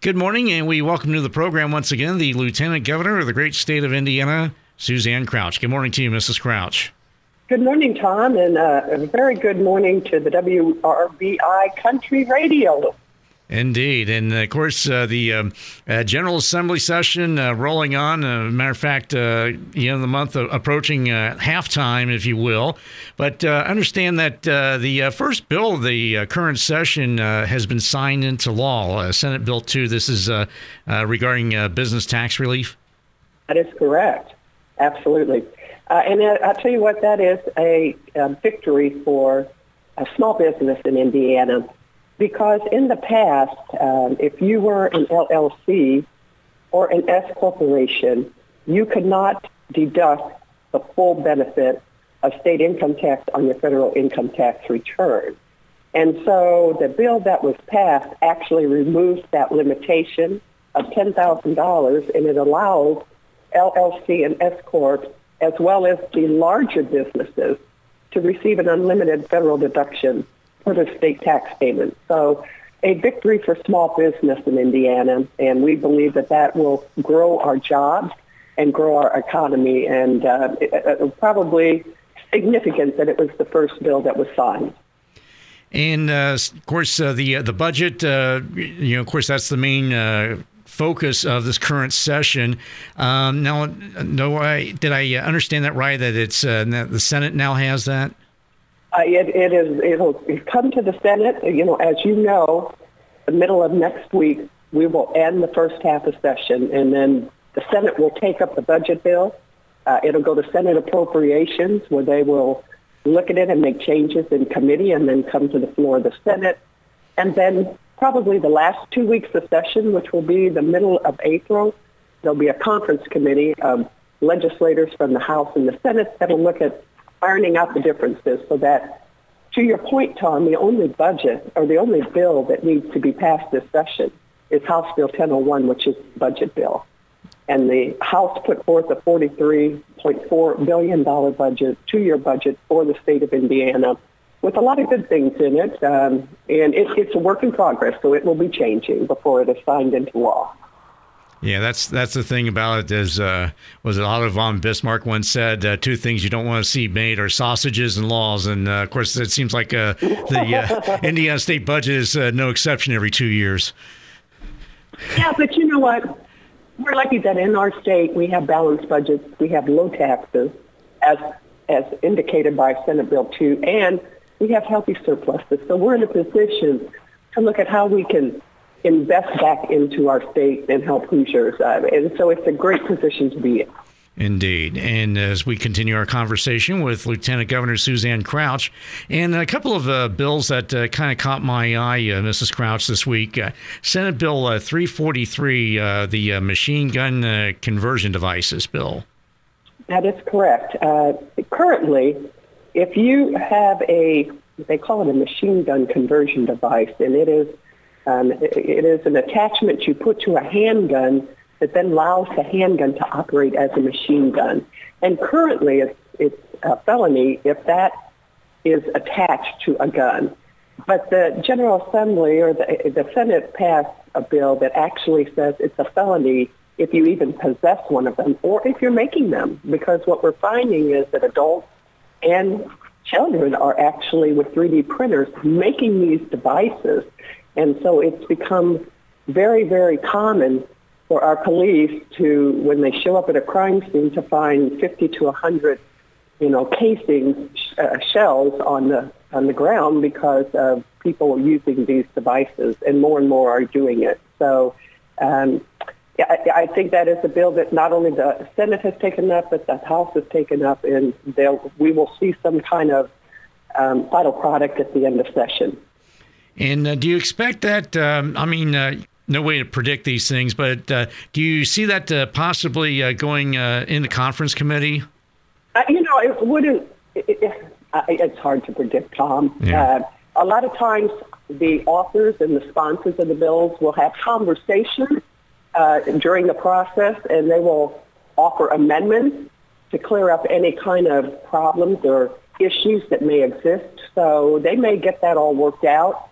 Good morning, and we welcome to the program once again the Lieutenant Governor of the great state of Indiana, Suzanne Crouch. Good morning to you, Mrs. Crouch. Good morning, Tom, and a very good morning to the WRBI Country Radio. Indeed. And, of course, the General Assembly session rolling on. Matter of fact, the end of the month approaching halftime, if you will. But understand that the first bill of the current session has been signed into law, Senate Bill 2. This is regarding business tax relief. That is correct. Absolutely. And I'll tell you what, that is a victory for a small business in Indiana. Because in the past, if you were an LLC or an S corporation, you could not deduct the full benefit of state income tax on your federal income tax return. And so the bill that was passed actually removes that limitation of $10,000, and it allows LLC and S corps, as well as the larger businesses, to receive an unlimited federal deduction for the state tax payment. So a victory for small business in Indiana, and we believe that that will grow our jobs and grow our economy, and probably significant that it was the first bill that was signed. And of course, the budget, of course, that's the main focus of this current session. Did I understand that right? That it's the Senate now has that. It'll come to the Senate. As you know, the middle of next week, we will end the first half of session, and then the Senate will take up the budget bill. It'll go to Senate Appropriations, where they will look at it and make changes in committee, and then come to the floor of the Senate. And then probably the last 2 weeks of session, which will be the middle of April, there'll be a conference committee of legislators from the House and the Senate that will look at ironing out the differences so that, to your point, Tom, the only budget or the only bill that needs to be passed this session is House Bill 1001, which is the budget bill. And the House put forth a $43.4 billion budget, two-year budget for the state of Indiana with a lot of good things in it. And it's a work in progress, so it will be changing before it is signed into law. Yeah, that's the thing about it is, was it Otto von Bismarck once said, two things you don't want to see made are sausages and laws. And, of course, it seems like the Indiana state budget is no exception every 2 years. Yeah, but you know what? We're lucky that in our state we have balanced budgets. We have low taxes, as indicated by Senate Bill 2, and we have healthy surpluses. So we're in a position to look at how we can invest back into our state and help Hoosiers. And so it's a great position to be in. Indeed. And as we continue our conversation with Lieutenant Governor Suzanne Crouch, and a couple of bills that kind of caught my eye, Mrs. Crouch, this week. Senate Bill 343, the machine gun conversion devices bill. That is correct. Currently, if you have they call it a machine gun conversion device, and it is an attachment you put to a handgun that then allows the handgun to operate as a machine gun. And currently, it's a felony if that is attached to a gun. But the General Assembly or the Senate passed a bill that actually says it's a felony if you even possess one of them or if you're making them. Because what we're finding is that adults and children are actually, with 3D printers, making these devices. And so it's become very, very common for our police to, when they show up at a crime scene, to find 50 to 100, casings, shells on the ground because of people using these devices, and more are doing it. So I think that is a bill that not only the Senate has taken up, but the House has taken up, and we will see some kind of final product at the end of session. And do you expect that, no way to predict these things, but do you see that possibly going in the conference committee? It wouldn't. It's hard to predict, Tom. Yeah. A lot of times the authors and the sponsors of the bills will have conversations during the process, and they will offer amendments to clear up any kind of problems or issues that may exist. So they may get that all worked out.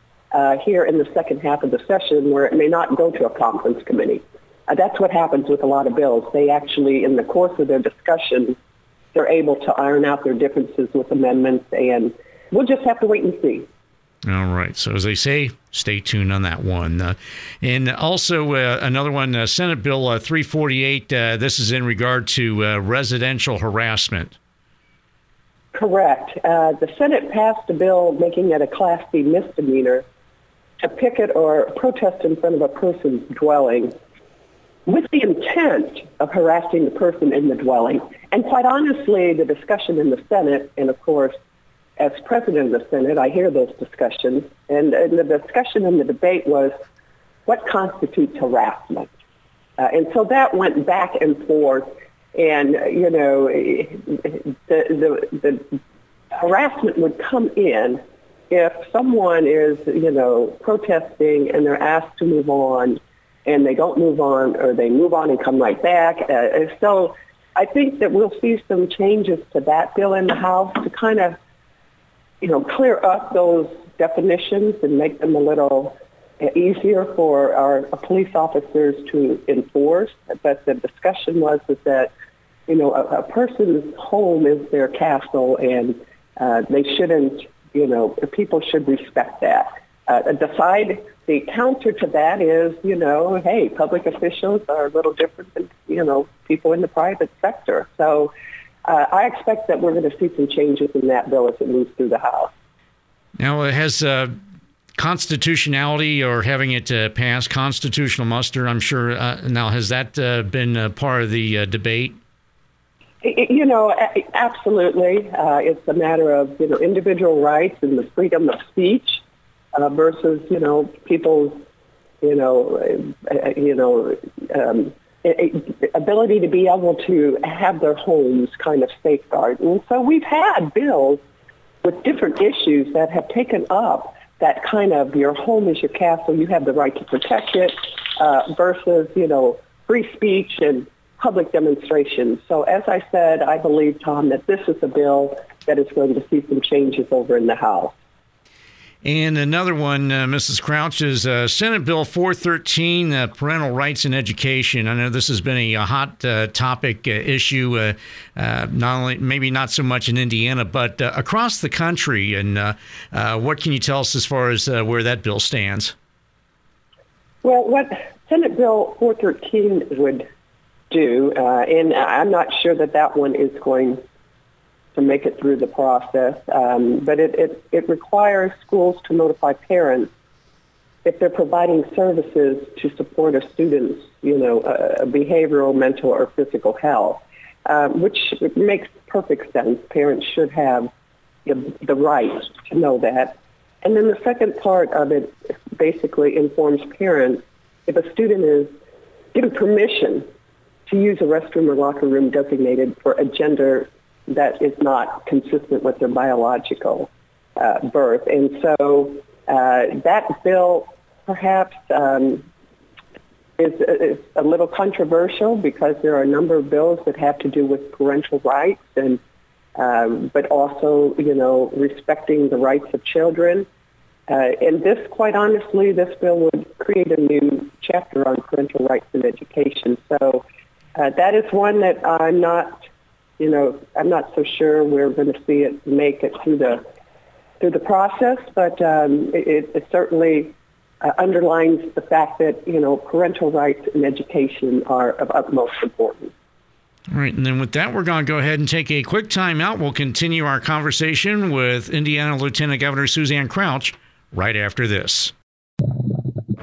here in the second half of the session where it may not go to a conference committee. That's what happens with a lot of bills. They actually, in the course of their discussion, they're able to iron out their differences with amendments, and we'll just have to wait and see. All right. So as they say, stay tuned on that one. And also another one, Senate Bill 348, this is in regard to residential harassment. Correct. The Senate passed a bill making it a Class B misdemeanor to picket or protest in front of a person's dwelling with the intent of harassing the person in the dwelling. And quite honestly, the discussion in the Senate, and of course, as president of the Senate, I hear those discussions, and the discussion and the debate was, what constitutes harassment? And so that went back and forth, and, you know, the harassment would come in if someone is, you know, protesting and they're asked to move on, and they don't move on, or they move on and come right back. So I think that we'll see some changes to that bill in the House to kind of, you know, clear up those definitions and make them a little easier for our police officers to enforce. But the discussion was that, you know, a person's home is their castle, and they shouldn't, you know, people should respect that. The counter to that is, you know, hey, public officials are a little different than, you know, people in the private sector. So I expect that we're going to see some changes in that bill as it moves through the House. Now, has constitutionality or having it pass constitutional muster, I'm sure, now has that been part of the debate? You know, absolutely. It's a matter of, you know, individual rights and the freedom of speech versus, you know, people's, ability to be able to have their homes kind of safeguarded. And so we've had bills with different issues that have taken up that kind of your home is your castle, you have the right to protect it, versus, you know, free speech and public demonstrations. So as I said, I believe, Tom, that this is a bill that is going to see some changes over in the House. And another one, Mrs. Crouch, is Senate Bill 413, Parental Rights in Education. I know this has been a hot topic issue, not only maybe not so much in Indiana, but across the country. And what can you tell us as far as where that bill stands? Well, what Senate Bill 413 would do, and I'm not sure that that one is going to make it through the process, but it requires schools to notify parents if they're providing services to support a student's, you know, behavioral, mental, or physical health, which makes perfect sense. Parents should have the right to know that. And then the second part of it basically informs parents if a student is given permission to use a restroom or locker room designated for a gender that is not consistent with their biological birth. And so that bill perhaps is a little controversial because there are a number of bills that have to do with parental rights, and but also, you know, respecting the rights of children. And this, quite honestly, this bill would create a new chapter on parental rights in education. So that is one that I'm not so sure we're going to see it make it through the process, but it certainly underlines the fact that, you know, parental rights and education are of utmost importance. All right, and then with that, we're going to go ahead and take a quick time out. We'll continue our conversation with Indiana Lieutenant Governor Suzanne Crouch right after this.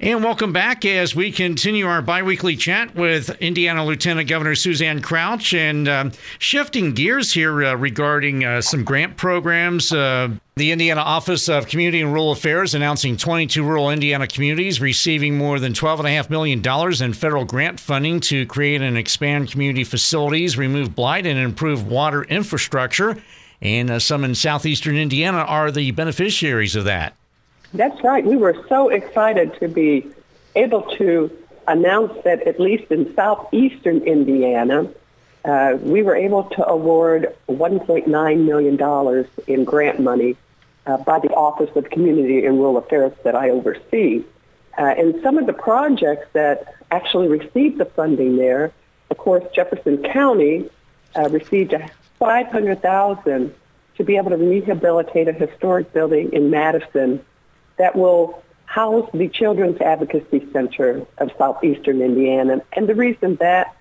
And welcome back as we continue our biweekly chat with Indiana Lieutenant Governor Suzanne Crouch, and shifting gears here regarding some grant programs The Indiana Office of Community and Rural Affairs announcing 22 rural Indiana communities receiving more than $12.5 million in federal grant funding to create and expand community facilities, remove blight, and improve water infrastructure. And some in southeastern Indiana are the beneficiaries of that. That's right. We were so excited to be able to announce that at least in southeastern Indiana, we were able to award $1.9 million in grant money by the Office of Community and Rural Affairs that I oversee. And some of the projects that actually received the funding there, of course, Jefferson County received $500,000 to be able to rehabilitate a historic building in Madison that will house the Children's Advocacy Center of Southeastern Indiana. And the reason that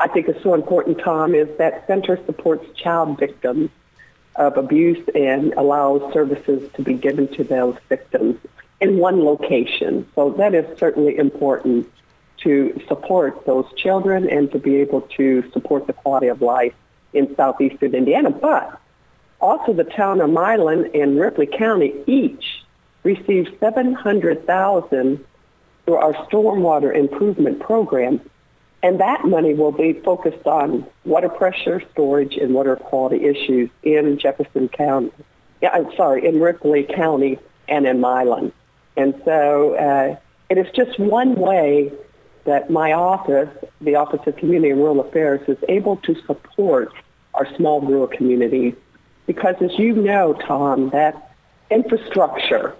I think it's so important, Tom, is that center supports child victims of abuse and allows services to be given to those victims in one location. So that is certainly important to support those children and to be able to support the quality of life in southeastern Indiana. But also the town of Milan and Ripley County each received $700,000 through our stormwater improvement program. And that money will be focused on water pressure, storage, and water quality issues in Jefferson County. Yeah, I'm sorry, in Ripley County and in Milan. And so it is just one way that my office, the Office of Community and Rural Affairs, is able to support our small rural communities. Because as you know, Tom, that infrastructure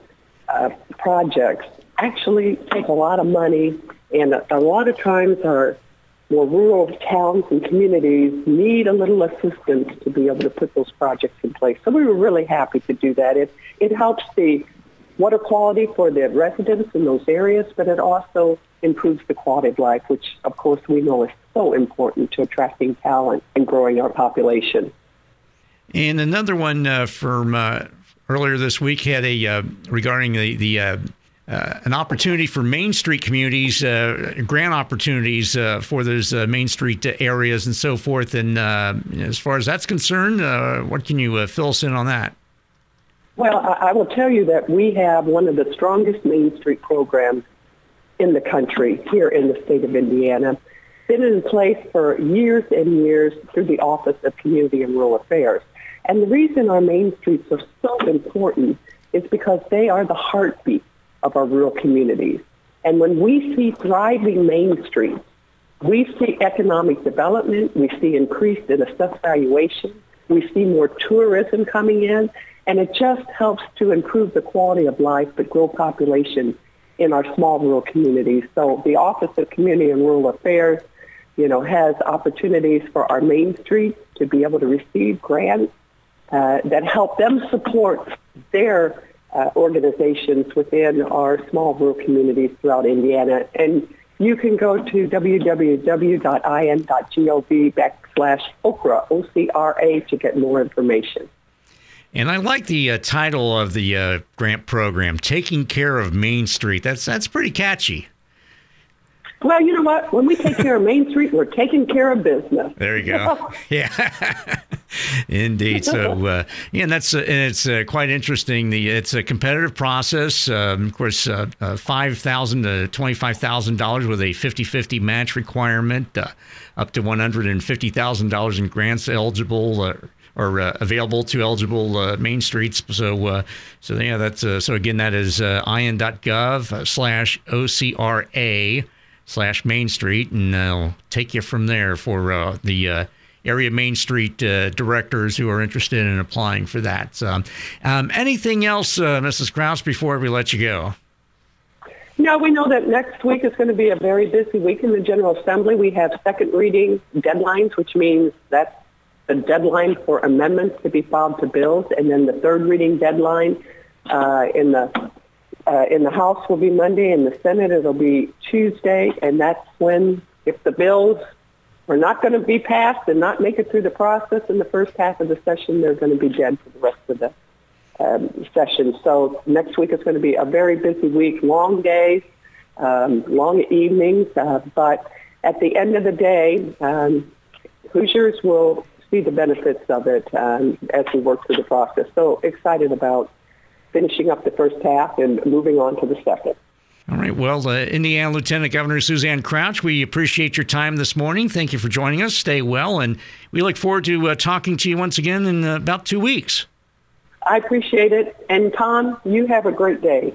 projects actually take a lot of money, and a lot of times our more rural towns and communities need a little assistance to be able to put those projects in place. So we were really happy to do that. It helps the water quality for the residents in those areas, but it also improves the quality of life, which, of course, we know is so important to attracting talent and growing our population. And another one from earlier this week had a regarding an opportunity for Main Street communities, grant opportunities for those Main Street areas and so forth. And as far as that's concerned, what can you fill us in on that? Well, I will tell you that we have one of the strongest Main Street programs in the country here in the state of Indiana. Been in place for years and years through the Office of Community and Rural Affairs. And the reason our Main Streets are so important is because they are the heartbeat of our rural communities. And when we see thriving Main Streets, we see economic development, we see increased in assessed valuation, we see more tourism coming in, and it just helps to improve the quality of life but grow population in our small rural communities. So the Office of Community and Rural Affairs, has opportunities for our Main Streets to be able to receive grants that help them support their organizations within our small rural communities throughout Indiana. And you can go to www.in.gov/OCRA, OCRA, to get more information. And I like the title of the grant program, Taking Care of Main Street. That's pretty catchy. Well, you know what? When we take care of Main Street, we're taking care of business. There you go. Yeah. Indeed. So, and it's quite interesting. It's a competitive process. Of course, $5,000 to $25,000 with a 50-50 match requirement, up to $150,000 in grants eligible or available to eligible Main Streets. So yeah, that's so again, that is in.gov/OCRA/Main Street, and I'll take you from there for the area Main Street directors who are interested in applying for that. So, anything else, Mrs. Crouch, before we let you go? No, we know that next week is going to be a very busy week in the General Assembly. We have second reading deadlines, which means that's the deadline for amendments to be filed to bills, and then the third reading deadline in the House will be Monday, and the Senate it'll be Tuesday, and that's when, if the bills are not going to be passed and not make it through the process in the first half of the session, they're going to be dead for the rest of the session. So next week is going to be a very busy week, long days, long evenings, but at the end of the day, Hoosiers will see the benefits of it as we work through the process. So excited about finishing up the first half and moving on to the second. All right. Well, Indiana Lieutenant Governor Suzanne Crouch, we appreciate your time this morning. Thank you for joining us. Stay well, and we look forward to talking to you once again in about 2 weeks. I appreciate it. And Tom, you have a great day.